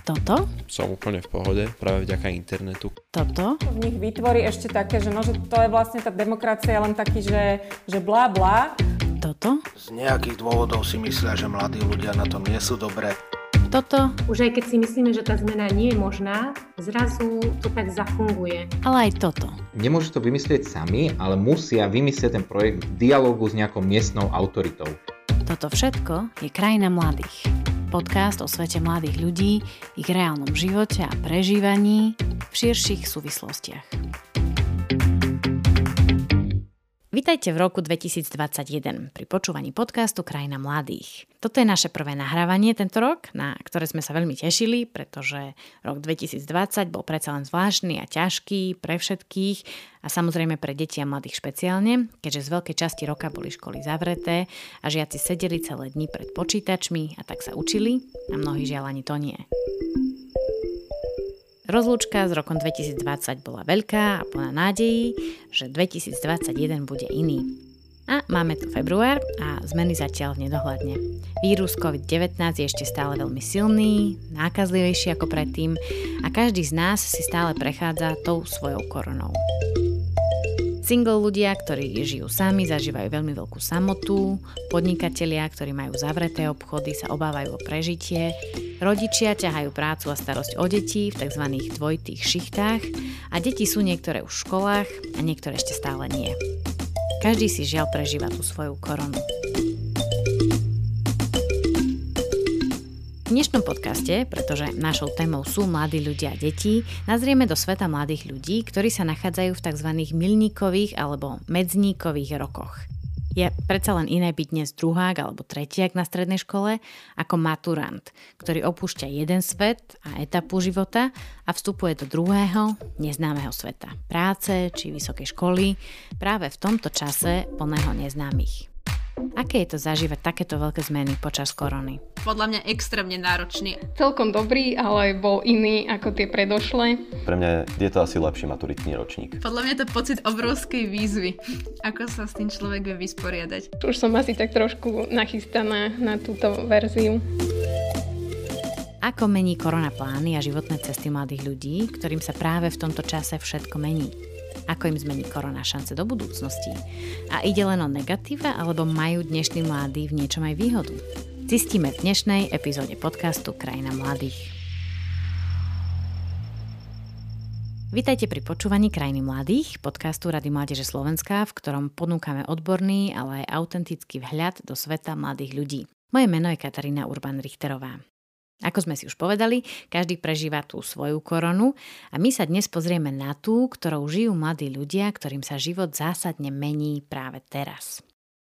Toto? Som úplne v pohode, práve vďaka internetu. Toto? V nich vytvorí ešte také, že no, že to je vlastne tá demokracia len taký, že blá blá. Toto? Z nejakých dôvodov si myslia, že mladí ľudia na tom nie sú dobré. Toto? Už aj keď si myslíme, že tá zmena nie je možná, zrazu to tak zafunguje. Ale aj toto. Nemôžu to vymyslieť sami, ale musia vymyslieť ten projekt v dialógu s nejakou miestnou autoritou. Toto všetko je Krajina mladých. Podcast o svete mladých ľudí, ich reálnom živote a prežívaní v širších súvislostiach. Vitajte v roku 2021 pri počúvaní podcastu Krajina mladých. Toto je naše prvé nahrávanie tento rok, na ktoré sme sa veľmi tešili, pretože rok 2020 bol predsa len zvláštny a ťažký pre všetkých a samozrejme pre deti a mladých špeciálne, keďže z veľkej časti roka boli školy zavreté a žiaci sedeli celé dni pred počítačmi a tak sa učili a mnohí žiaľ ani to nie. Rozlúčka s rokom 2020 bola veľká a plná nádejí, že 2021 bude iný. A máme tu február a zmeny zatiaľ v nedohľadne. Vírus COVID-19 je ešte stále veľmi silný, nákazlivejší ako predtým a každý z nás si stále prechádza tou svojou koronou. Single ľudia, ktorí žijú sami, zažívajú veľmi veľkú samotu, podnikatelia, ktorí majú zavreté obchody, sa obávajú o prežitie, rodičia ťahajú prácu a starosť o deti v tzv. Dvojitých šichtách a deti sú niektoré už v školách a niektoré ešte stále nie. Každý si žiaľ prežíva tú svoju koronu. V dnešnom podcaste, pretože našou témou sú mladí ľudia a deti, nazrieme do sveta mladých ľudí, ktorí sa nachádzajú v tzv. Milníkových alebo medzníkových rokoch. Je predsa len iné byť dnes druhák alebo tretiak na strednej škole ako maturant, ktorý opúšťa jeden svet a etapu života a vstupuje do druhého, neznámeho sveta, práce či vysokej školy, práve v tomto čase plného neznámych. Aké je to zažívať takéto veľké zmeny počas korony? Podľa mňa extrémne náročný. Celkom dobrý, ale bol iný ako tie predošlé. Pre mňa je to asi lepší maturitný ročník. Podľa mňa je to pocit obrovskej výzvy, ako sa s tým človek vie vysporiadať. Už som asi tak trošku nachystaná na túto verziu. Ako mení korona plány a životné cesty mladých ľudí, ktorým sa práve v tomto čase všetko mení? Ako im zmení korona šance do budúcnosti? A ide len o negatíva, alebo majú dnešní mladí v niečom aj výhodu? Zistíme v dnešnej epizóde podcastu Krajina mladých. Vitajte pri počúvaní Krajiny mladých, podcastu Rady Mládeže Slovenska, v ktorom ponúkame odborný, ale aj autentický vhľad do sveta mladých ľudí. Moje meno je Katarína Urban-Richterová. Ako sme si už povedali, každý prežíva tú svoju koronu a my sa dnes pozrieme na tú, ktorou žijú mladí ľudia, ktorým sa život zásadne mení práve teraz.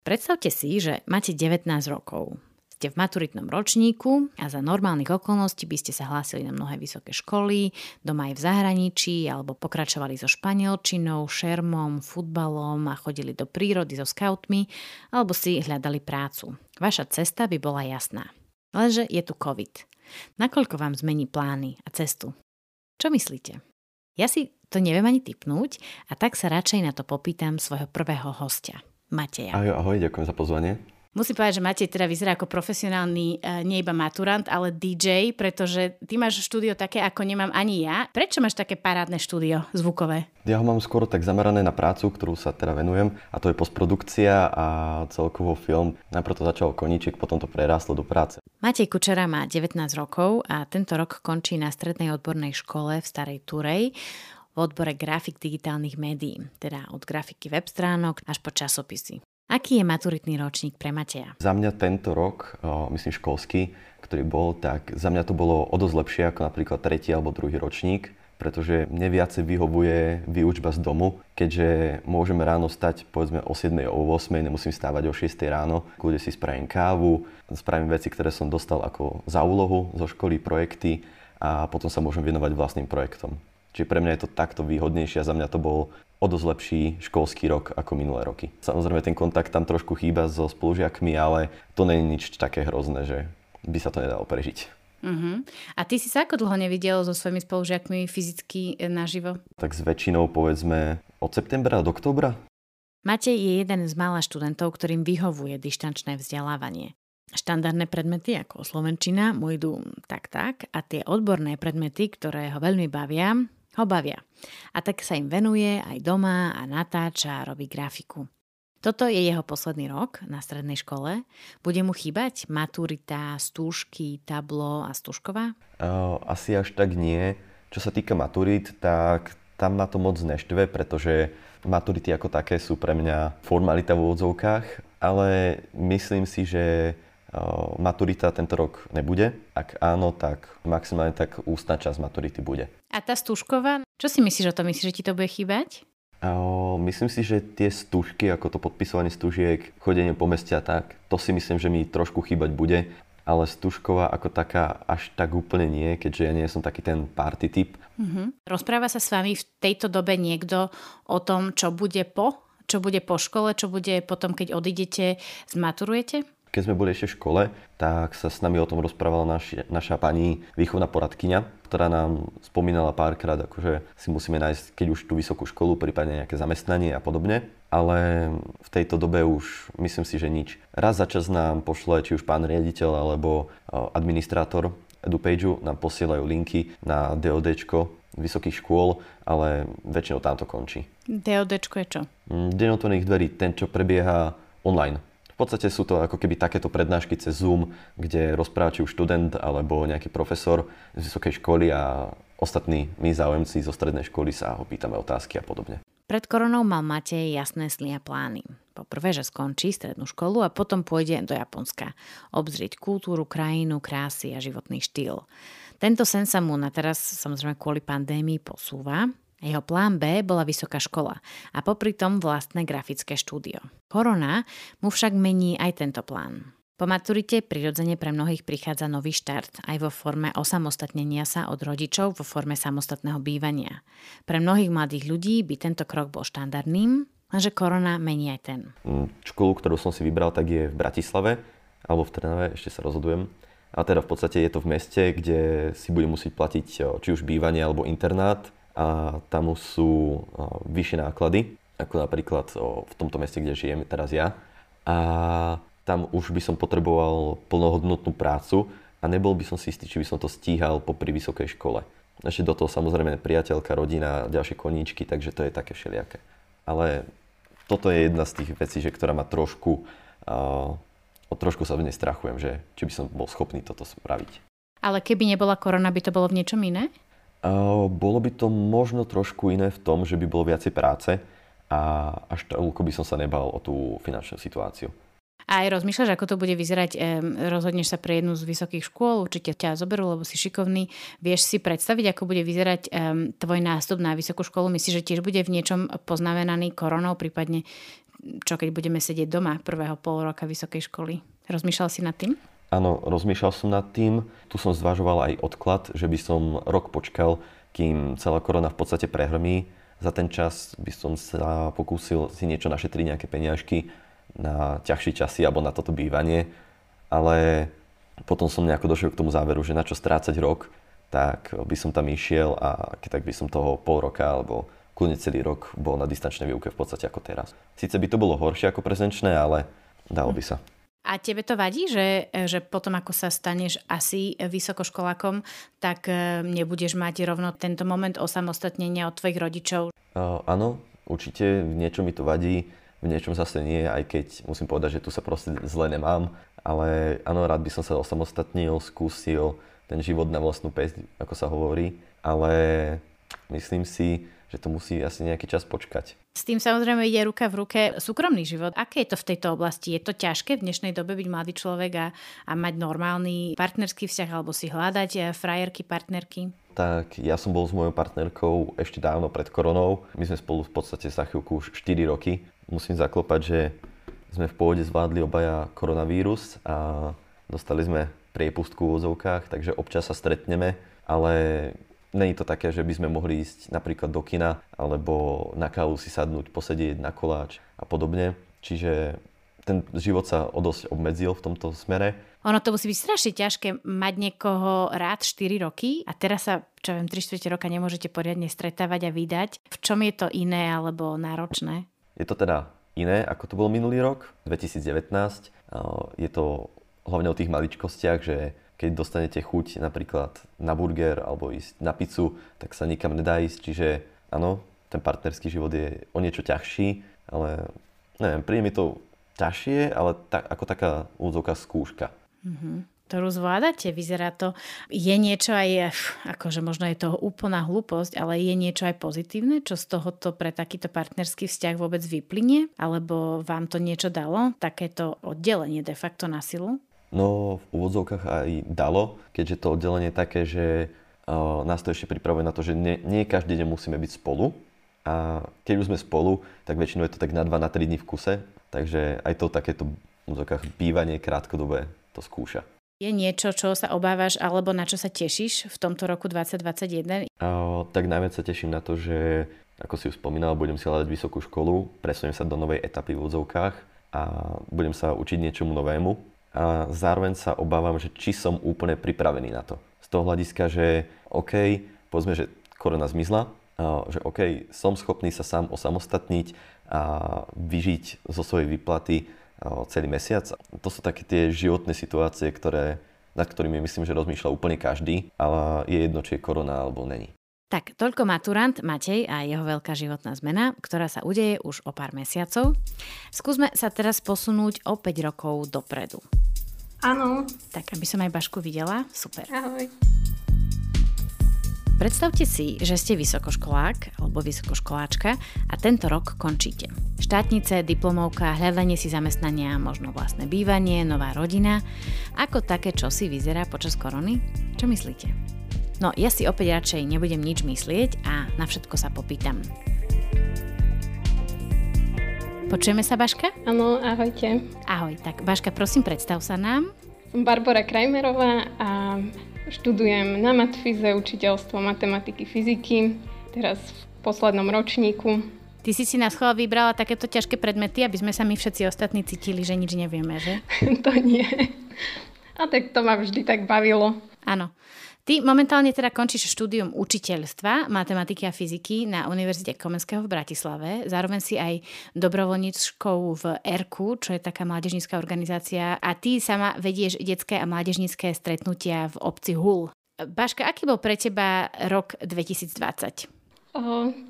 Predstavte si, že máte 19 rokov, ste v maturitnom ročníku a za normálnych okolností by ste sa hlásili na mnohé vysoké školy, doma aj v zahraničí, alebo pokračovali so španielčinou, šermom, futbalom a chodili do prírody so skautmi, alebo si hľadali prácu. Vaša cesta by bola jasná. Lenže je tu COVID. Nakoľko vám zmení plány a cestu? Čo myslíte? Ja si to neviem ani tipnúť a tak sa radšej na to popýtam svojho prvého hostia, Mateja. Ahoj, ďakujem za pozvanie. Musím povedať, že Matej teda vyzerá ako profesionálny, nie iba maturant, ale DJ, pretože ty máš štúdio také, ako nemám ani ja. Prečo máš také parádne štúdio zvukové? Ja ho mám skôr tak zamerané na prácu, ktorú sa teda venujem, a to je postprodukcia a celkovo film. Najprv to začal koníček, potom to prerástlo do práce. Matej Kučera má 19 rokov a tento rok končí na strednej odbornej škole v Starej Turej v odbore grafik digitálnych médií, teda od grafiky web stránok až po časopisy. Aký je maturitný ročník pre Mateja? Za mňa tento rok, myslím školský, ktorý bol, tak za mňa to bolo o dosť lepšie ako napríklad tretí alebo druhý ročník, pretože mne viacej vyhovuje výučba z domu, keďže môžeme ráno stať povedzme o 7, o 8, nemusím stávať o 6 ráno, kľudne si spravím kávu, spravím veci, ktoré som dostal ako za úlohu zo školy, projekty a potom sa môžem venovať vlastným projektom. Čiže pre mňa je to takto výhodnejšie a za mňa to bol o dosť lepší školský rok ako minulé roky. Samozrejme ten kontakt tam trošku chýba so spolužiakmi, ale to nie je nič také hrozné, že by sa to nedalo prežiť. Uh-huh. A ty si sa ako dlho nevidel so svojimi spolužiakmi fyzicky naživo? Tak s väčšinou povedzme od septembra do októbra. Matej je jeden z mála študentov, ktorým vyhovuje dištančné vzdelávanie. Štandardné predmety ako slovenčina mu idú tak a tie odborné predmety, ktoré ho veľmi bavia, ho bavia. A tak sa im venuje aj doma a natáča a robí grafiku. Toto je jeho posledný rok na strednej škole. Bude mu chýbať maturita, stúšky, tablo a stúšková? Asi až tak nie. Čo sa týka maturit, tak tam ma to moc neštve, pretože maturity ako také sú pre mňa formalita v odzovkách, ale myslím si, že maturita tento rok nebude. Ak áno, tak maximálne tak ústna časť maturity bude. A tá stúšková, čo si myslíš o tom? Myslíš, že ti to bude chýbať? Myslím si, že tie stúšky, ako to podpisovanie stúžiek, chodenie po meste a tak, to si myslím, že mi trošku chýbať bude, ale stúšková ako taká až tak úplne nie, keďže ja nie som taký ten party typ. Rozpráva sa s vami v tejto dobe niekto o tom, čo bude po škole, čo bude potom, keď odídete, zmaturujete? Keď sme boli ešte v škole, tak sa s nami o tom rozprávala naša pani výchovná poradkyňa, ktorá nám spomínala párkrát, akože si musíme nájsť, keď už tú vysokú školu, prípadne nejaké zamestnanie a podobne. Ale v tejto dobe už myslím si, že nič. Raz za čas nám pošle, či už pán riaditeľ alebo administrátor EduPageu, nám posielajú linky na DODčko vysokých škôl, ale väčšinou tam to končí. DODčko je čo? Deň otvorených dverí, ten, čo prebieha online. V podstate sú to ako keby takéto prednášky cez Zoom, kde rozpráva či už študent alebo nejaký profesor z vysokej školy a ostatní my záujemci zo strednej školy sa ho pýtame otázky a podobne. Pred koronou mal Matej jasné sny a plány. Poprvé, že skončí strednú školu a potom pôjde do Japonska. Obzrieť kultúru, krajinu, krásy a životný štýl. Tento sen sa mu na teraz samozrejme kvôli pandémii posúva. Jeho plán B bola vysoká škola a popri tom vlastné grafické štúdio. Korona mu však mení aj tento plán. Po maturite prirodzene pre mnohých prichádza nový štart, aj vo forme osamostatnenia sa od rodičov, vo forme samostatného bývania. Pre mnohých mladých ľudí by tento krok bol štandardným, lenže korona mení aj ten. Školu, ktorú som si vybral, tak je v Bratislave alebo v Trnave, ešte sa rozhodujem. A teda v podstate je to v meste, kde si budem musieť platiť či už bývanie alebo internát. A tam sú vyššie náklady, ako napríklad v tomto meste, kde žijem teraz ja. A tam už by som potreboval plnohodnotnú prácu a nebol by som si istý, či by som to stíhal popri vysokej škole. Ešte do toho samozrejme priateľka, rodina, ďalšie koníčky, takže to je také všelijaké. Ale toto je jedna z tých vecí, že ktorá ma trošku sa v nej strachujem, že či by som bol schopný toto spraviť. Ale keby nebola korona, by to bolo v niečom iné? Bolo by to možno trošku iné v tom, že by bolo viacej práce a až toľko by som sa nebal o tú finančnú situáciu. A aj rozmýšľaš, ako to bude vyzerať? Rozhodneš sa pre jednu z vysokých škôl, určite ťa zoberú, lebo si šikovný. Vieš si predstaviť, ako bude vyzerať tvoj nástup na vysokú školu? Myslíš, že tiež bude v niečom poznamenaný koronou, prípadne čo keď budeme sedieť doma prvého pol roka vysokej školy? Rozmýšľal si nad tým? Áno, rozmýšľal som nad tým. Tu som zvažoval aj odklad, že by som rok počkal, kým celá korona v podstate prehrmí. Za ten čas by som sa pokúsil si niečo našetriť, nejaké peniažky na ťažšie časy alebo na toto bývanie. Ale potom som nejako došiel k tomu záveru, že na čo strácať rok, tak by som tam išiel a tak by som toho pol roka alebo kľudne celý rok bol na distančnej výuke v podstate ako teraz. Síce by to bolo horšie ako prezenčné, ale dalo by sa. A tebe to vadí, že potom ako sa staneš asi vysokoškolákom, tak nebudeš mať rovno tento moment osamostatnenia od tvojich rodičov? Áno, určite v niečom mi to vadí, v niečom zase nie, aj keď musím povedať, že tu sa proste zle nemám. Ale áno, rád by som sa osamostatnil, skúsil ten život na vlastnú päsť, ako sa hovorí, ale myslím si, že to musí asi nejaký čas počkať. S tým samozrejme ide ruka v ruke súkromný život. Aké je to v tejto oblasti? Je to ťažké v dnešnej dobe byť mladý človek a mať normálny partnerský vzťah alebo si hľadať frajerky, partnerky? Tak ja som bol s mojou partnerkou ešte dávno pred koronou. My sme spolu v podstate za chvíľku už 4 roky. Musím zaklopať, že sme v pôvode zvládli obaja koronavírus a dostali sme priepustku v odzovkách, takže občas sa stretneme, ale není to také, že by sme mohli ísť napríklad do kina alebo na kávu si sadnúť, posedieť na koláč a podobne. Čiže ten život sa o dosť obmedzil v tomto smere. Ono to musí byť strašne ťažké mať niekoho rád 4 roky a teraz sa, 3-4 roka nemôžete poriadne stretávať a vydať. V čom je to iné alebo náročné? Je to teda iné, ako to bol minulý rok, 2019. Je to o hlavne o tých maličkostiach, že keď dostanete chuť napríklad na burger alebo ísť na pizzu, tak sa nikam nedá ísť, čiže áno, ten partnerský život je o niečo ťažší, ale neviem, príde mi to ťažšie, ale ako taká úvodzovka skúška. Mhm. Ktorú zvládate, vyzerá to. Je niečo aj, akože možno je to úplná hlúposť, ale je niečo aj pozitívne, čo z tohoto pre takýto partnerský vzťah vôbec vyplynie? Alebo vám to niečo dalo? Takéto oddelenie de facto na silu? No, v úvodzovkách aj dalo, keďže to oddelenie je také, že nás to ešte pripravuje na to, že nie každý deň musíme byť spolu. A keď už sme spolu, tak väčšinou je to tak na 2-3 dní v kuse. Takže aj to takéto v úvodzovkách bývanie krátkodobé to skúša. Je niečo, čo sa obávaš, alebo na čo sa tešíš v tomto roku 2021? Tak najviac sa teším na to, že, ako si už spomínal, budem si hľadať vysokú školu, presuniem sa do novej etapy v úvodzovkách a budem sa učiť niečomu novému. A zároveň sa obávam, že či som úplne pripravený na to. Z toho hľadiska, že OK, povedzme, že korona zmizla, že OK, som schopný sa sám osamostatniť a vyžiť zo svojej výplaty celý mesiac. To sú také tie životné situácie, nad ktorými myslím, že rozmýšľa úplne každý, ale je jedno, či je korona alebo není. Tak, toľko maturant Matej a jeho veľká životná zmena, ktorá sa udeje už o pár mesiacov. Skúsme sa teraz posunúť o 5 rokov dopredu. Áno. Tak, aby som aj Bašku videla. Super. Ahoj. Predstavte si, že ste vysokoškolák alebo vysokoškoláčka a tento rok končíte. Štátnice, diplomovka, hľadanie si zamestnania, možno vlastné bývanie, nová rodina. Ako také čosi vyzerá počas korony? Čo myslíte? No, ja si opäť radšej nebudem nič myslieť a na všetko sa popýtam. Počujeme sa, Baška? Áno, ahojte. Ahoj, tak Baška, prosím, predstav sa nám. Barbora Krajmerová a študujem na matfize učiteľstvo matematiky, fyziky, teraz v poslednom ročníku. Ty si naschvál vybrala takéto ťažké predmety, aby sme sa my všetci ostatní cítili, že nič nevieme, že? To nie. A tak to ma vždy tak bavilo. Áno. Ty momentálne teda končíš štúdium učiteľstva, matematiky a fyziky na Univerzite Komenského v Bratislave. Zároveň si aj dobrovoľníčkou v ERKU, čo je taká mládežnícka organizácia. A ty sama vedieš detské a mládežnícke stretnutia v obci Hul. Baška, aký bol pre teba rok 2020?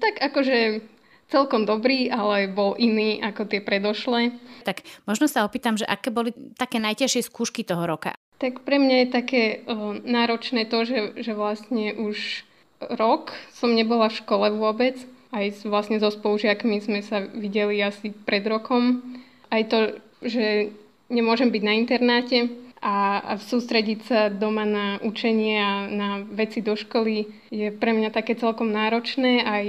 Tak akože celkom dobrý, ale bol iný ako tie predošlé. Tak možno sa opýtam, že aké boli také najťažšie skúšky toho roka? Tak pre mňa je také náročné to, že vlastne už rok som nebola v škole vôbec. Aj vlastne so spolužiakmi sme sa videli asi pred rokom. Aj to, že nemôžem byť na internáte a sústrediť sa doma na učenie a na veci do školy je pre mňa také celkom náročné. Aj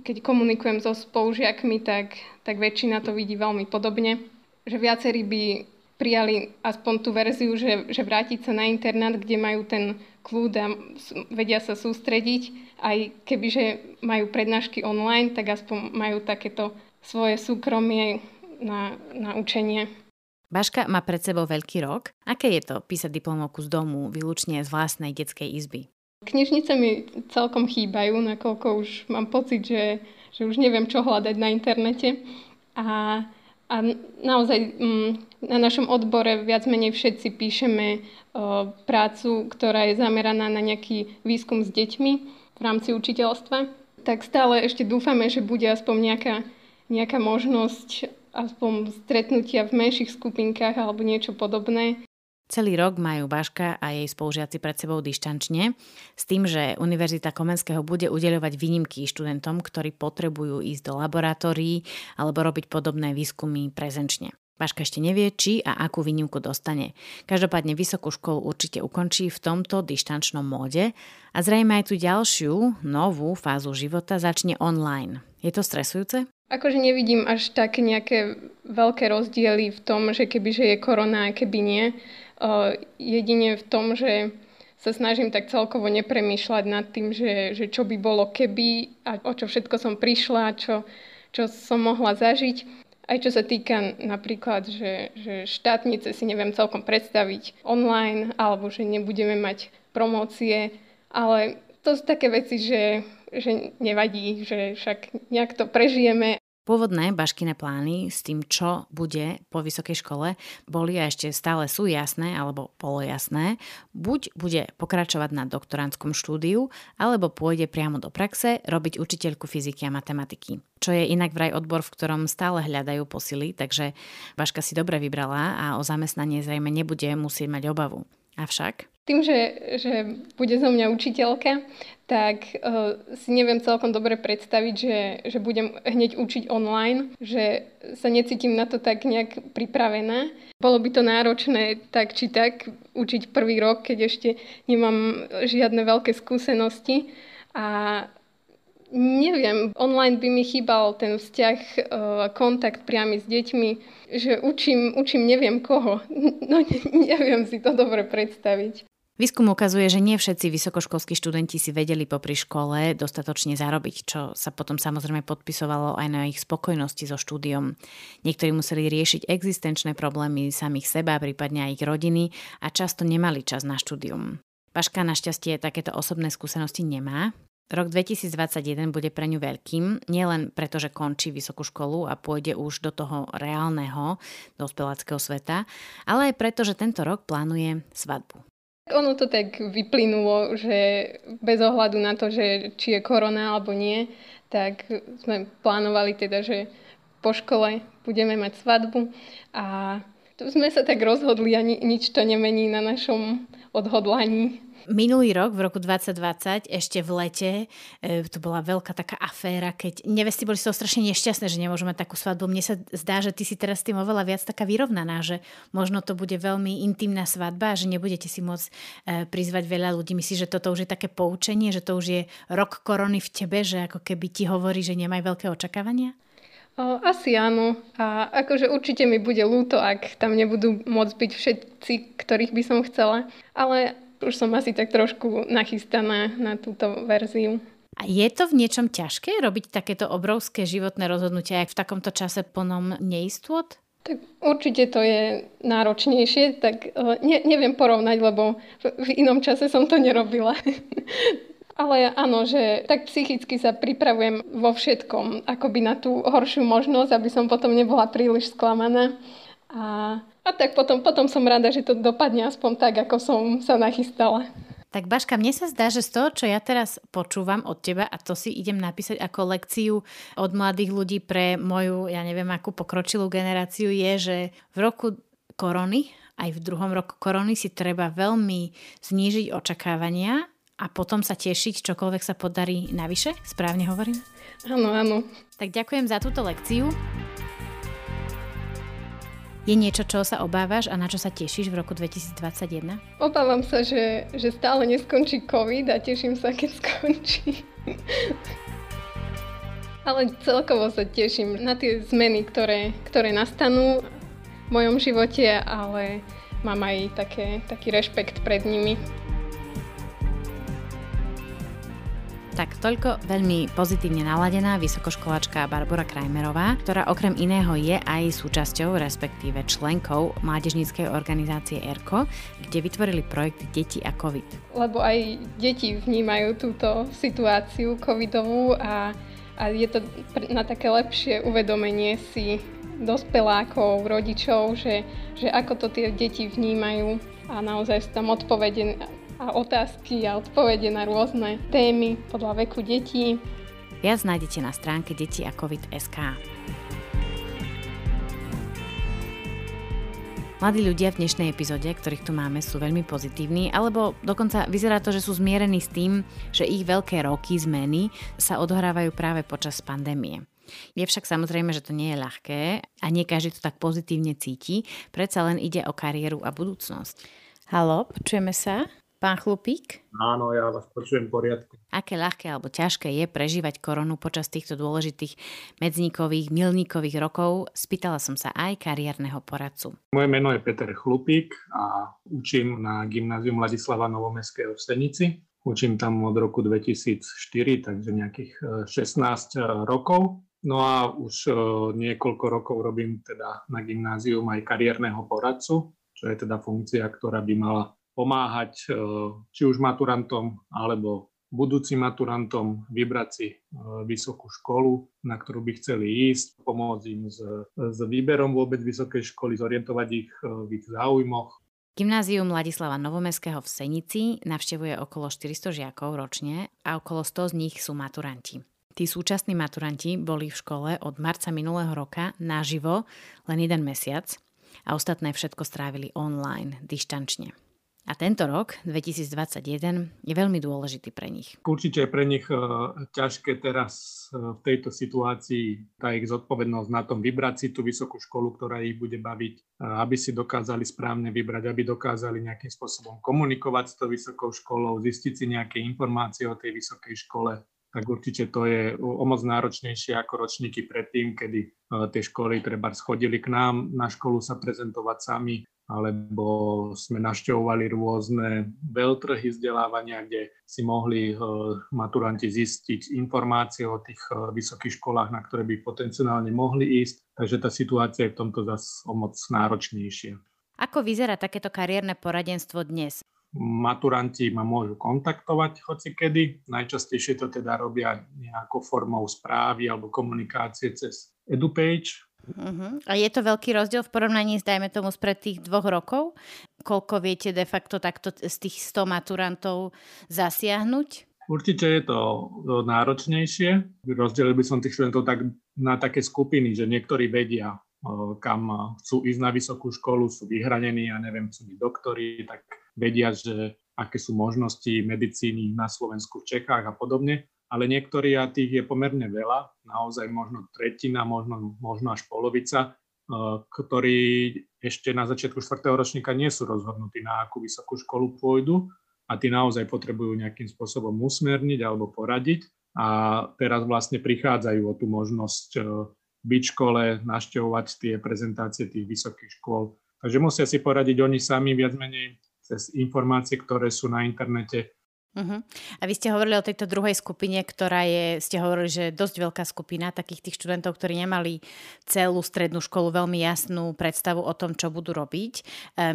keď komunikujem so spolužiakmi, tak väčšina to vidí veľmi podobne. Že viacerí by prijali aspoň tú verziu, že vrátiť sa na internát, kde majú ten kľud a vedia sa sústrediť. Aj kebyže majú prednášky online, tak aspoň majú takéto svoje súkromie na učenie. Baška má pred sebou veľký rok. Aké je to písať diplomovku z domu, výlučne z vlastnej detskej izby? Knižnice mi celkom chýbajú, nakoľko už mám pocit, že už neviem, čo hľadať na internete. A naozaj na našom odbore viac menej všetci píšeme prácu, ktorá je zameraná na nejaký výskum s deťmi v rámci učiteľstva. Tak stále ešte dúfame, že bude aspoň nejaká možnosť aspoň stretnutia v menších skupinkách alebo niečo podobné. Celý rok majú Baška a jej spolužiaci pred sebou dištančne, s tým, že Univerzita Komenského bude udeľovať výnimky študentom, ktorí potrebujú ísť do laboratórií alebo robiť podobné výskumy prezenčne. Baška ešte nevie, či a akú výnimku dostane. Každopádne vysokú školu určite ukončí v tomto dištančnom móde a zrejme aj tú ďalšiu, novú fázu života začne online. Je to stresujúce? Akože nevidím až také nejaké veľké rozdiely v tom, že kebyže je korona a keby nie. Jedine v tom, že sa snažím tak celkovo nepremýšľať nad tým, že čo by bolo keby a o čo všetko som prišla, čo som mohla zažiť. Aj čo sa týka napríklad, že štátnice si neviem celkom predstaviť online alebo že nebudeme mať promócie, ale to sú také veci, že nevadí, že však nejak to prežijeme. Pôvodné baškine plány s tým, čo bude po vysokej škole, boli a ešte stále sú jasné alebo polojasné. Buď bude pokračovať na doktorandskom štúdiu, alebo pôjde priamo do praxe robiť učiteľku fyziky a matematiky. Čo je inak vraj odbor, v ktorom stále hľadajú posily, takže Baška si dobre vybrala a o zamestnanie zrejme nebude musieť mať obavu. Avšak? Tým, že bude zo mňa učiteľka, tak si neviem celkom dobre predstaviť, že budem hneď učiť online, že sa necítim na to tak nejak pripravená. Bolo by to náročné tak či tak učiť prvý rok, keď ešte nemám žiadne veľké skúsenosti a neviem, online by mi chýbal ten vzťah, kontakt priamy s deťmi, že učím neviem koho. No neviem si to dobre predstaviť. Výskum ukazuje, že nie všetci vysokoškolskí študenti si vedeli popri škole dostatočne zarobiť, čo sa potom samozrejme podpisovalo aj na ich spokojnosti so štúdiom. Niektorí museli riešiť existenčné problémy samých seba, prípadne aj ich rodiny a často nemali čas na štúdium. Paška našťastie takéto osobné skúsenosti nemá. Rok 2021 bude pre ňu veľkým, nielen preto, že končí vysokú školu a pôjde už do toho reálneho, dospeláckého sveta, ale aj preto, že tento rok plánuje svadbu. Ono to tak vyplynulo, že bez ohľadu na to, že či je korona alebo nie, tak sme plánovali teda, že po škole budeme mať svadbu a to sme sa tak rozhodli a nič to nemení na našom odhodlaní. Minulý rok, v roku 2020, ešte v lete, to bola veľká taká aféra, keď nevesty boli z toho strašne nešťastné, že nemôžu mať takú svadbu. Mne sa zdá, že ty si teraz s tým oveľa viac taká vyrovnaná, že možno to bude veľmi intimná svadba, že nebudete si môcť prizvať veľa ľudí. Myslíš, že toto už je také poučenie, že to už je rok korony v tebe, že ako keby ti hovorí, že nemaj veľké očakávania? Asi áno. A akože určite mi bude ľúto, ak tam nebudú môcť byť všetci, ktorých by som chcela. Ale už som asi tak trošku nachystaná na túto verziu. A je to v niečom ťažké robiť takéto obrovské životné rozhodnutia, aj v takomto čase plnom neistôt? Tak určite to je náročnejšie, tak neviem porovnať, lebo v inom čase som to nerobila. Ale áno, že tak psychicky sa pripravujem vo všetkom, akoby na tú horšiu možnosť, aby som potom nebola príliš sklamaná. A tak potom som rada, že to dopadne aspoň tak, ako som sa nachystala. Tak Baška, mne sa zdá, že z toho, čo ja teraz počúvam od teba, a to si idem napísať ako lekciu od mladých ľudí pre moju, ja neviem, akú pokročilú generáciu, je, že v roku korony, aj v druhom roku korony si treba veľmi znížiť očakávania a potom sa tešiť, čokoľvek sa podarí navyše. Správne hovorím? Áno, áno. Tak ďakujem za túto lekciu. Je niečo, čo sa obávaš a na čo sa tešíš v roku 2021? Obávam sa, že stále neskončí COVID a teším sa, keď skončí. Ale celkovo sa teším na tie zmeny, ktoré nastanú v mojom živote, ale mám aj taký rešpekt pred nimi. Tak toľko veľmi pozitívne naladená vysokoškoláčka Barbora Krajmerová, ktorá okrem iného je aj súčasťou, respektíve členkou mládežníckej organizácie ERKO, kde vytvorili projekt Deti a COVID. Lebo aj deti vnímajú túto situáciu covidovú a je to na také lepšie uvedomenie si dospelákov, rodičov, že ako to tie deti vnímajú a naozaj sú tam odpovede a otázky a odpovede na rôzne témy podľa veku detí. Viac nájdete na stránke detiacovid.sk. Mladí ľudia v dnešnej epizóde, ktorých tu máme, sú veľmi pozitívni, alebo dokonca vyzerá to, že sú zmierení s tým, že ich veľké roky zmeny sa odohrávajú práve počas pandémie. Je však samozrejme, že to nie je ľahké a nie každý to tak pozitívne cíti, predsa len ide o kariéru a budúcnosť. Haló, počujeme sa? Pán Chlupík? Áno, ja vás počujem v poriadku. Aké ľahké alebo ťažké je prežívať koronu počas týchto dôležitých medzníkových, milníkových rokov? Spýtala som sa aj kariérneho poradcu. Moje meno je Peter Chlupík a učím na Gymnázium Ladislava Novomeského v Senici. Učím tam od roku 2004, takže nejakých 16 rokov. No a už niekoľko rokov robím teda na gymnázium aj kariérneho poradcu, čo je teda funkcia, ktorá by mala pomáhať či už maturantom alebo budúcim maturantom vybrať si vysokú školu, na ktorú by chceli ísť, pomôcť im s výberom vôbec vysokej školy, zorientovať ich v ich záujmoch. Gymnázium Ladislava Novomeského v Senici navštevuje okolo 400 žiakov ročne a okolo 100 z nich sú maturanti. Tí súčasní maturanti boli v škole od marca minulého roka naživo len jeden mesiac a ostatné všetko strávili online, dištančne. A tento rok, 2021, je veľmi dôležitý pre nich. Určite je pre nich ťažké teraz v tejto situácii tá ich zodpovednosť na tom vybrať si tú vysokú školu, ktorá ich bude baviť, aby si dokázali správne vybrať, aby dokázali nejakým spôsobom komunikovať s tou vysokou školou, zistiť si nejaké informácie o tej vysokej škole. Tak určite to je o moc náročnejšie ako ročníky predtým, kedy tie školy treba schodili k nám na školu sa prezentovať sami, alebo sme navštevovali rôzne veľtrhy vzdelávania, kde si mohli maturanti zistiť informácie o tých vysokých školách, na ktoré by potenciálne mohli ísť. Takže tá situácia je v tomto zase o moc náročnejšia. Ako vyzerá takéto kariérne poradenstvo dnes? Maturanti ma môžu kontaktovať hocikedy. Najčastejšie to teda robia nejakou formou správy alebo komunikácie cez EduPage. Uh-huh. A je to veľký rozdiel v porovnaní s, dajme tomu, spred tých 2 rokov? Koľko viete de facto takto z tých 100 maturantov zasiahnuť? Určite je to náročnejšie. Rozdelil by som tých študentov tak na také skupiny, že niektorí vedia, kam chcú ísť na vysokú školu, sú vyhranení, ja neviem, sú doktori, tak vedia, že aké sú možnosti medicíny na Slovensku, v Čechách a podobne. Ale niektorí, a tých je pomerne veľa, naozaj možno tretina, možno až polovica, ktorí ešte na začiatku 4. ročníka nie sú rozhodnutí, na akú vysokú školu pôjdu, a tí naozaj potrebujú nejakým spôsobom usmerniť alebo poradiť. A teraz vlastne prichádzajú o tú možnosť byť v škole, navštevovať tie prezentácie tých vysokých škôl. Takže musia si poradiť oni sami viac menej cez informácie, ktoré sú na internete. Uh-huh. A vy ste hovorili o tejto druhej skupine, ktorá je, ste hovorili, že dosť veľká skupina takých tých študentov, ktorí nemali celú strednú školu veľmi jasnú predstavu o tom, čo budú robiť.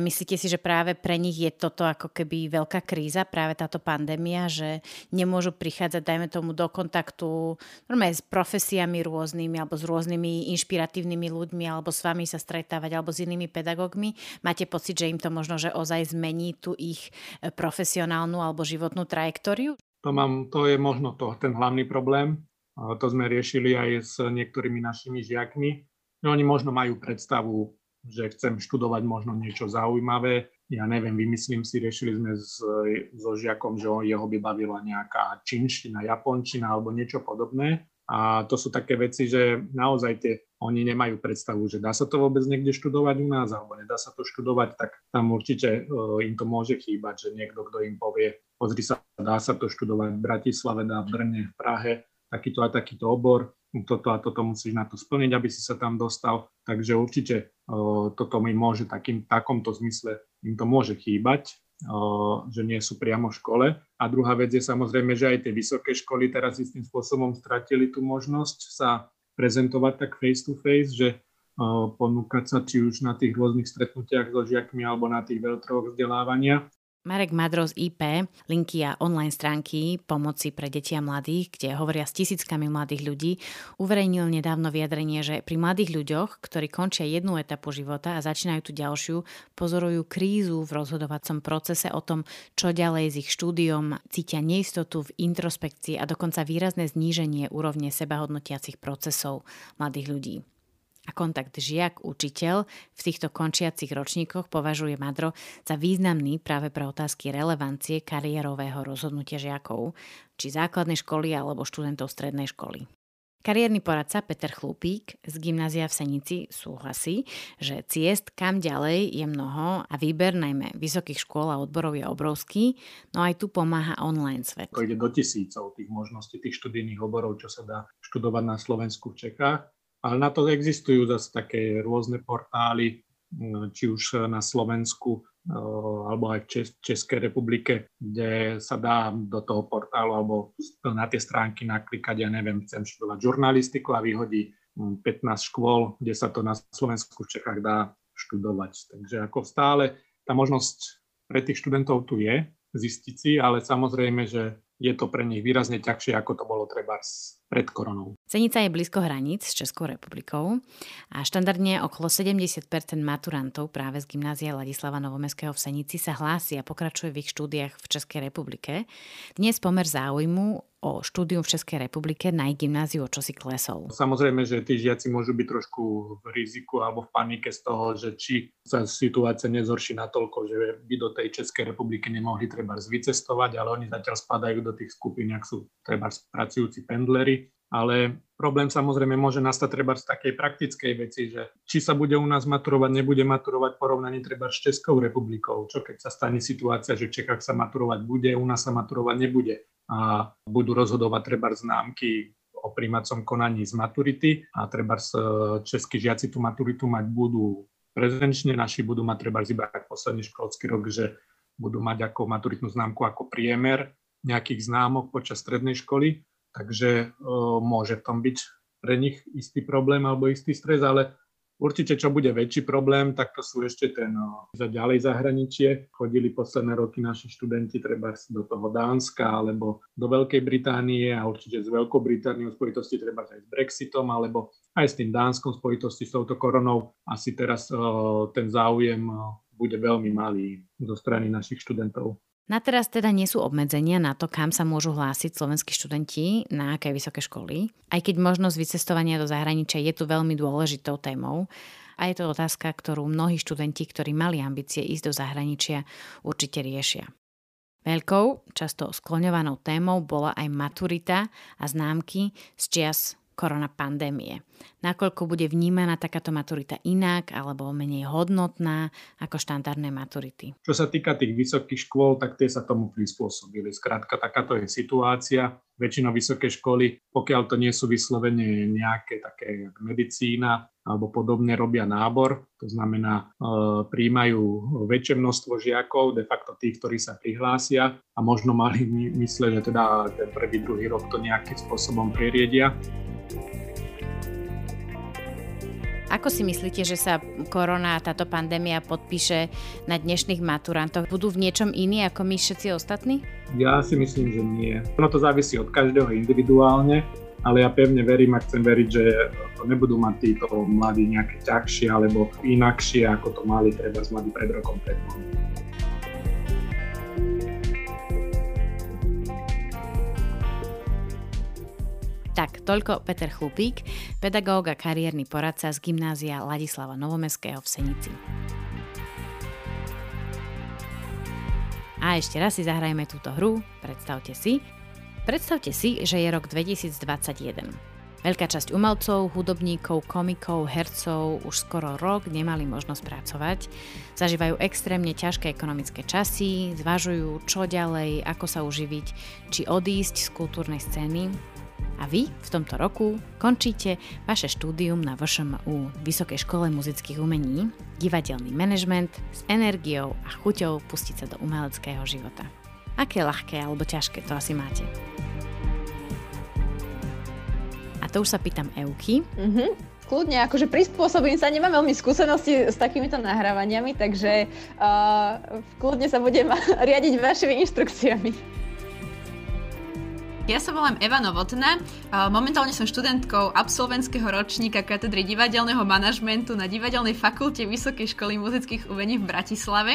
Myslíte si, že práve pre nich je toto ako keby veľká kríza, práve táto pandémia, že nemôžu prichádzať, dajme tomu, do kontaktu normálne s profesiami rôznymi alebo s rôznymi inšpiratívnymi ľuďmi, alebo s vami sa stretávať, alebo s inými pedagógmi? Máte pocit, že im to možno, že ozaj zmení tú ich profesionálnu alebo životnú trajektóriu? To je možno ten hlavný problém. To sme riešili aj s niektorými našimi žiakmi. Oni možno majú predstavu, že chcem študovať možno niečo zaujímavé. Ja neviem, vymyslím si, riešili sme so žiakom, že jeho by bavila nejaká čínština, japončina alebo niečo podobné. A to sú také veci, že naozaj oni nemajú predstavu, že dá sa to vôbec niekde študovať u nás, alebo nedá sa to študovať, tak tam určite im to môže chýbať, že niekto, kto im povie, pozri sa, dá sa to študovať v Bratislave, v Brne, v Prahe, takýto a takýto obor, toto a toto musíš na to splniť, aby si sa tam dostal. Takže určite toto mi môže v takomto zmysle im to môže chýbať, že nie sú priamo v škole. A druhá vec je samozrejme, že aj tie vysoké školy teraz istým spôsobom stratili tú možnosť sa prezentovať tak face to face, že ponúkať sa či už na tých rôznych stretnutiach so žiakmi alebo na tých veľtrhoch vzdelávania. Marek Madro z IP, linky a online stránky pomoci pre deti a mladých, kde hovoria s tisíckami mladých ľudí, uverejnil nedávno vyjadrenie, že pri mladých ľuďoch, ktorí končia jednu etapu života a začínajú tú ďalšiu, pozorujú krízu v rozhodovacom procese o tom, čo ďalej s ich štúdiom, cítia neistotu v introspekcii a dokonca výrazné zníženie úrovne sebahodnotiacich procesov mladých ľudí. A kontakt žiak-učiteľ v týchto končiacich ročníkoch považuje Madro za významný práve pre otázky relevancie kariérového rozhodnutia žiakov, či základnej školy alebo študentov strednej školy. Kariérny poradca Peter Chlupík z Gymnázia v Senici súhlasí, že ciest kam ďalej je mnoho a výber najmä vysokých škôl a odborov je obrovský, no aj tu pomáha online svet. To ide do tisícov tých možností, tých študijných oborov, čo sa dá študovať na Slovensku, v Čechách. Ale na to existujú zase také rôzne portály, či už na Slovensku alebo aj v Českej republike, kde sa dá do toho portálu alebo na tie stránky naklikať, ja neviem, chcem študovať žurnalistiku a vyhodí 15 škôl, kde sa to na Slovensku, v Čechách dá študovať. Takže ako stále tá možnosť pre tých študentov tu je zistiť si, ale samozrejme, že je to pre nich výrazne ťažšie, ako to bolo treba pred koronou. Cenica je blízko hraníc s Českou republikou a štandardne okolo 70% maturantov práve z Gymnázia Ladislava Novomeského v Senici sa hlási a pokračuje v ich štúdiách v Českej republike. Dnes pomer záujmu o štúdium v Českej republike na ich gymnáziu o čosi klesol. Samozrejme, že tí žiaci môžu byť trošku v riziku alebo v panike z toho, že či sa situácia nezhorší natoľko, že by do tej Českej republiky nemohli trebárs vycestovať, ale oni zatiaľ spadajú do tých skupín, ak sú trebárs pracujúci pendleri. Ale problém samozrejme môže nastať trebárs z takej praktickej veci, že či sa bude u nás maturovať, nebude maturovať porovnaní trebárs s Českou republikou. Čo keď sa stane situácia, že v Čechách sa maturovať bude, u nás sa maturovať nebude. A budú rozhodovať trebárs známky o prijímacom konaní z maturity a trebárs českí žiaci tú maturitu mať budú prezenčne, naši budú mať trebárs iba posledný školský rok, že budú mať ako maturitnú známku ako priemer nejakých známok počas strednej školy, takže môže v tom byť pre nich istý problém alebo istý stres, ale určite, čo bude väčší problém, tak to sú ešte za ďalej zahraničie. Chodili posledné roky naši študenti treba do toho Dánska alebo do Veľkej Británie a určite z Veľkou Britániou v spojitosti treba aj s Brexitom alebo aj s tým Dánskom v spojitosti s touto koronou. Asi teraz ten záujem bude veľmi malý zo strany našich študentov. Na teraz teda nie sú obmedzenia na to, kam sa môžu hlásiť slovenskí študenti, na aké vysoké školy. Aj keď možnosť vycestovania do zahraničia je tu veľmi dôležitou témou a je to otázka, ktorú mnohí študenti, ktorí mali ambície ísť do zahraničia, určite riešia. Veľkou, často skloňovanou témou bola aj maturita a známky z čias korona pandémie. Nakoľko bude vnímaná takáto maturita inak alebo menej hodnotná ako štandardné maturity? Čo sa týka tých vysokých škôl, tak tie sa tomu prispôsobili. Skrátka, takáto je situácia. Väčšina vysoké školy, pokiaľ to nie sú vyslovene nejaké také medicína alebo podobne, robia nábor. To znamená, prijímajú väčšie množstvo žiakov, de facto tých, ktorí sa prihlásia a možno mali mysle, že teda ten prvý, druhý rok to nejakým spôsobom preriedia. Ako si myslíte, že sa korona, táto pandémia podpíše na dnešných maturantoch? Budú v niečom iní ako my všetci ostatní? Ja si myslím, že nie. Ono to závisí od každého individuálne, ale ja pevne verím a chcem veriť, že to nebudú mať títo mladí nejaké ťažšie alebo inakšie, ako to mali treba mladí pred rokom predtým. Tak, toľko Peter Chlupík, pedagóg a kariérny poradca z Gymnázia Ladislava Novomeského v Senici. A ešte raz si zahrajeme túto hru, predstavte si. Predstavte si, že je rok 2021. Veľká časť umelcov, hudobníkov, komikov, hercov už skoro rok nemali možnosť pracovať. Zažívajú extrémne ťažké ekonomické časy, zvažujú čo ďalej, ako sa uživiť, či odísť z kultúrnej scény. A vy v tomto roku končíte vaše štúdium na VŠMU, Vysokej škole muzických umení, divadelný manažment, s energiou a chuťou pustiť sa do umeleckého života. Aké ľahké alebo ťažké to asi máte? A to už sa pýtam Euky. Kľudne, akože prispôsobím sa, nemám veľmi skúsenosti s takýmito nahrávaniami, takže kľudne sa budem riadiť vašimi inštrukciami. Ja sa volám Eva Novotná, momentálne som študentkou absolventského ročníka katedry divadelného manažmentu na Divadelnej fakulte Vysokej školy muzických umení v Bratislave.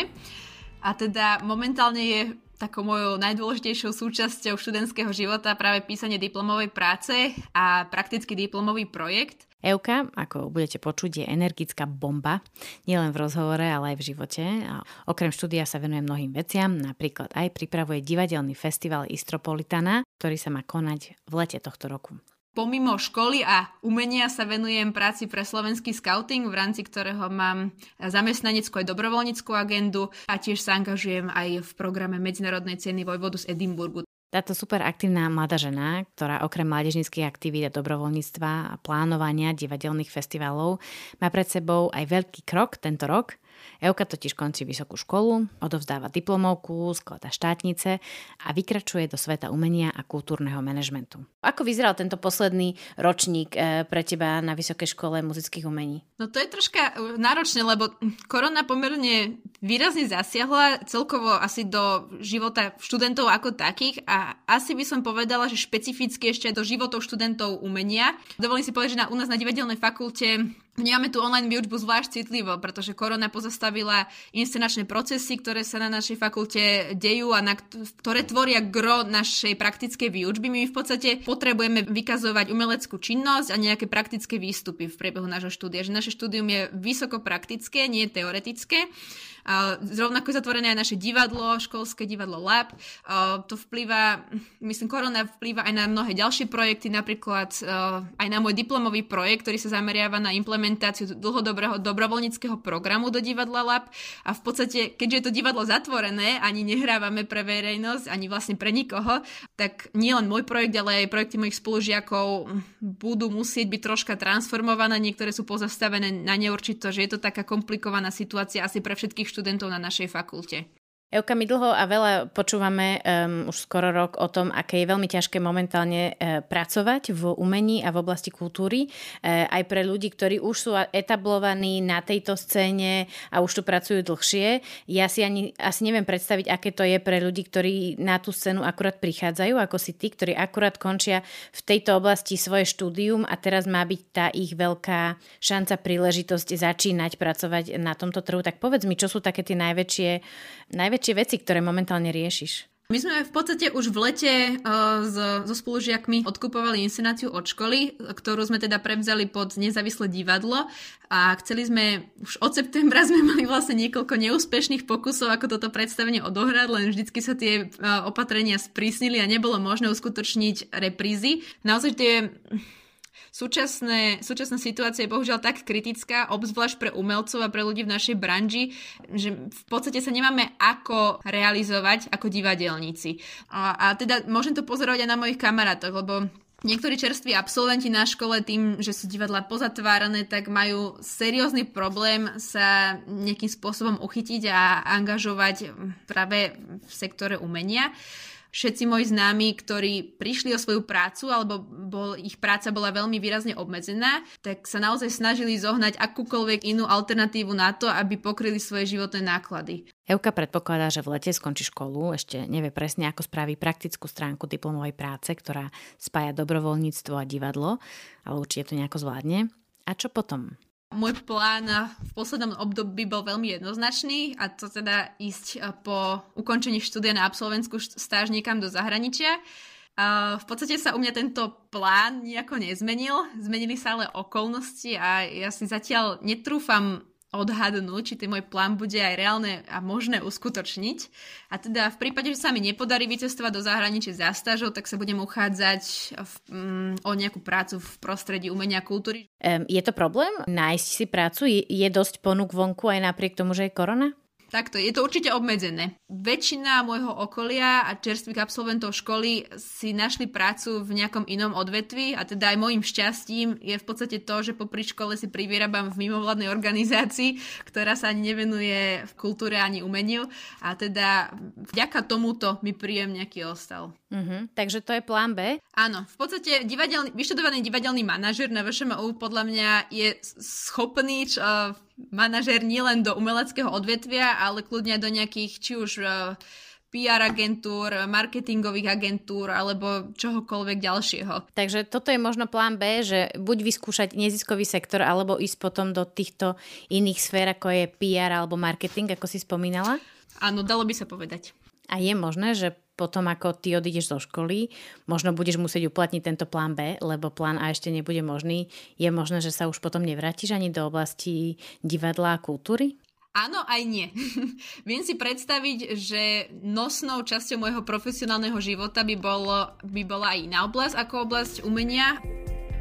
A teda momentálne je takou mojou najdôležitejšou súčasťou študentského života práve písanie diplomovej práce a prakticky diplomový projekt. Euka, ako budete počuť, je energická bomba, nielen v rozhovore, ale aj v živote. A okrem štúdia sa venuje mnohým veciam, napríklad aj pripravuje divadelný festival Istropolitana, ktorý sa má konať v lete tohto roku. Pomimo školy a umenia sa venujem práci pre slovenský skauting, v rámci ktorého mám zamestnaneckú aj dobrovoľnícku agendu a tiež sa angažujem aj v programe Medzinárodnej ceny Vojvodu z Edinburgu. Táto super aktívna mladá žena, ktorá okrem mládežníckych aktivít a dobrovoľníctva a plánovania divadelných festivalov má pred sebou aj veľký krok tento rok Euka totiž končí vysokú školu, odovzdáva diplomovku, skladá štátnice a vykračuje do sveta umenia a kultúrneho manažmentu. Ako vyzeral tento posledný ročník pre teba na Vysokej škole muzických umení? No to je troška náročné, lebo korona pomerne výrazne zasiahla celkovo asi do života študentov ako takých a asi by som povedala, že špecificky ešte do životov študentov umenia. Dovolím si povedať, že u nás na divadelnej fakulte nemáme tú online výučbu zvlášť citlivo, pretože korona pozastavila inscenačné procesy, ktoré sa na našej fakulte dejú a ktoré tvoria gro našej praktickej výučby. My v podstate potrebujeme vykazovať umeleckú činnosť a nejaké praktické výstupy v priebehu nášho štúdia. Že naše štúdium je vysoko praktické, nie teoretické. Rovnako je zatvorené aj naše divadlo, školské divadlo Lab. To vplýva, myslím, korona vplýva aj na mnohé ďalšie projekty, napríklad aj na môj diplomový projekt, ktorý sa zameriava na implementáciu dlhodobého dobrovoľníckeho programu do divadla Lab a v podstate, keďže je to divadlo zatvorené, ani nehrávame pre verejnosť, ani vlastne pre nikoho, tak nielen môj projekt, ale aj projekty mojich spolužiakov budú musieť byť troška transformované, niektoré sú pozastavené na neurčito, že je to taká komplikovaná situácia asi pre všetkých študentov na našej fakulte. Euka, my dlho a veľa počúvame už skoro rok o tom, aké je veľmi ťažké momentálne pracovať v umení a v oblasti kultúry. Aj pre ľudí, ktorí už sú etablovaní na tejto scéne a už tu pracujú dlhšie. Ja si asi neviem predstaviť, aké to je pre ľudí, ktorí na tú scénu akurát prichádzajú, ako si tí, ktorí akurát končia v tejto oblasti svoje štúdium a teraz má byť tá ich veľká šanca, príležitosť začínať pracovať na tomto trhu. Tak povedz mi, čo sú také tie najväčšie veci, ktoré momentálne riešiš? My sme v podstate už v lete so spolužiakmi odkupovali inscenáciu od školy, ktorú sme teda prevzali pod nezávislé divadlo a chceli sme, už od septembra sme mali vlastne niekoľko neúspešných pokusov, ako toto predstavenie odohrať, len vždycky sa tie opatrenia sprísnili a nebolo možné uskutočniť reprízy. Naozaj tie súčasná situácia je bohužiaľ tak kritická, obzvlášť pre umelcov a pre ľudí v našej branži, že v podstate sa nemáme ako realizovať ako divadelníci. A teda môžem to pozorovať aj na mojich kamarátoch, lebo niektorí čerství absolventi na škole tým, že sú divadlá pozatvárané, tak majú seriózny problém sa nejakým spôsobom uchytiť a angažovať práve v sektore umenia. Všetci moji známi, ktorí prišli o svoju prácu, alebo ich práca bola veľmi výrazne obmedzená, tak sa naozaj snažili zohnať akúkoľvek inú alternatívu na to, aby pokryli svoje životné náklady. Euka predpokladá, že v lete skončí školu, ešte nevie presne, ako spraví praktickú stránku diplomovej práce, ktorá spája dobrovoľníctvo a divadlo, ale určite to nejako zvládne. A čo potom? Môj plán v poslednom období bol veľmi jednoznačný a to teda ísť po ukončení štúdia na absolventskú stáž niekam do zahraničia. V podstate sa u mňa tento plán nejako nezmenil. Zmenili sa ale okolnosti a ja si zatiaľ netrúfam odhadnúť, či ten môj plán bude aj reálne a možné uskutočniť. A teda v prípade, že sa mi nepodarí vycestovať do zahraničia za stážou, tak sa budem uchádzať o nejakú prácu v prostredí umenia a kultúry. Je to problém nájsť si prácu? Je dosť ponúk vonku aj napriek tomu, že je korona? Takto, je to určite obmedzené. Väčšina môjho okolia a čerstvých absolventov školy si našli prácu v nejakom inom odvetví a teda aj môjim šťastím je v podstate to, že popri škole si privierabám v mimovládnej organizácii, ktorá sa nevenuje v kultúre ani umeniu a teda vďaka tomuto mi príjem nejaký ostal. Takže to je plán B? Áno, v podstate vyštudovaný divadelný manažer na VŠMU podľa mňa je schopný manažér nielen do umeleckého odvetvia, ale kľudne aj do nejakých či už PR agentúr, marketingových agentúr alebo čohokoľvek ďalšieho. Takže toto je možno plán B, že buď vyskúšať neziskový sektor alebo ísť potom do týchto iných sfér, ako je PR alebo marketing, ako si spomínala? Áno, dalo by sa povedať. A je možné, že potom ako ty odídeš zo školy, možno budeš musieť uplatniť tento plán B, lebo plán A ešte nebude možný. Je možné, že sa už potom nevrátiš ani do oblasti divadla a kultúry? Áno, aj nie. Viem si predstaviť, že nosnou časťou môjho profesionálneho života by bola aj iná oblasť ako oblasť umenia.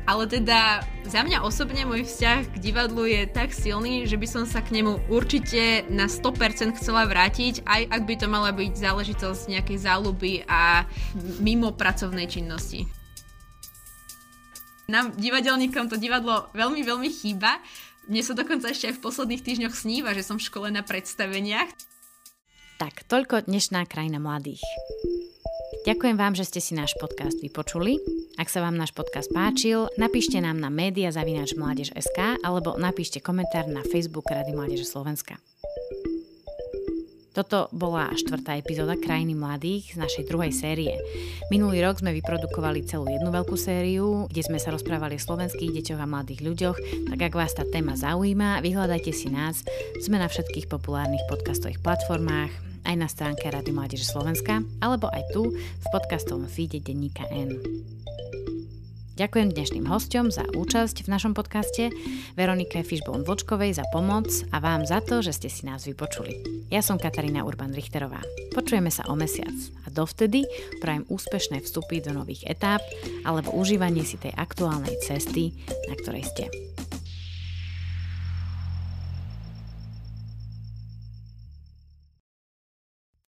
Ale teda za mňa osobne môj vzťah k divadlu je tak silný, že by som sa k nemu určite na 100% chcela vrátiť, aj ak by to mala byť záležitosť nejakej záľuby a mimo pracovnej činnosti. Nám divadelníkom to divadlo veľmi, veľmi chýba. Mne sa dokonca ešte aj v posledných týždňoch sníva, že som v škole na predstaveniach. Tak, toľko dnešná krajina mladých. Ďakujem vám, že ste si náš podcast vypočuli. Ak sa vám náš podcast páčil, napíšte nám na media@mladež.sk alebo napíšte komentár na Facebook Rady Mládeže Slovenska. Toto bola 4. epizóda Krajiny mladých z našej 2. série. Minulý rok sme vyprodukovali celú jednu veľkú sériu, kde sme sa rozprávali o slovenských deťoch a mladých ľuďoch, tak ak vás tá téma zaujíma, vyhľadajte si nás. Sme na všetkých populárnych podcastových platformách, aj na stránke Rady Mládeže Slovenska, alebo aj tu v podcastovom feede Denníka N. Ďakujem dnešným hosťom za účasť v našom podcaste, Veronike Fishbone-Vlčkovej za pomoc a vám za to, že ste si nás vypočuli. Ja som Katarína Urban-Richterová. Počujeme sa o mesiac a dovtedy prajem úspešné vstupy do nových etáp alebo užívanie si tej aktuálnej cesty, na ktorej ste.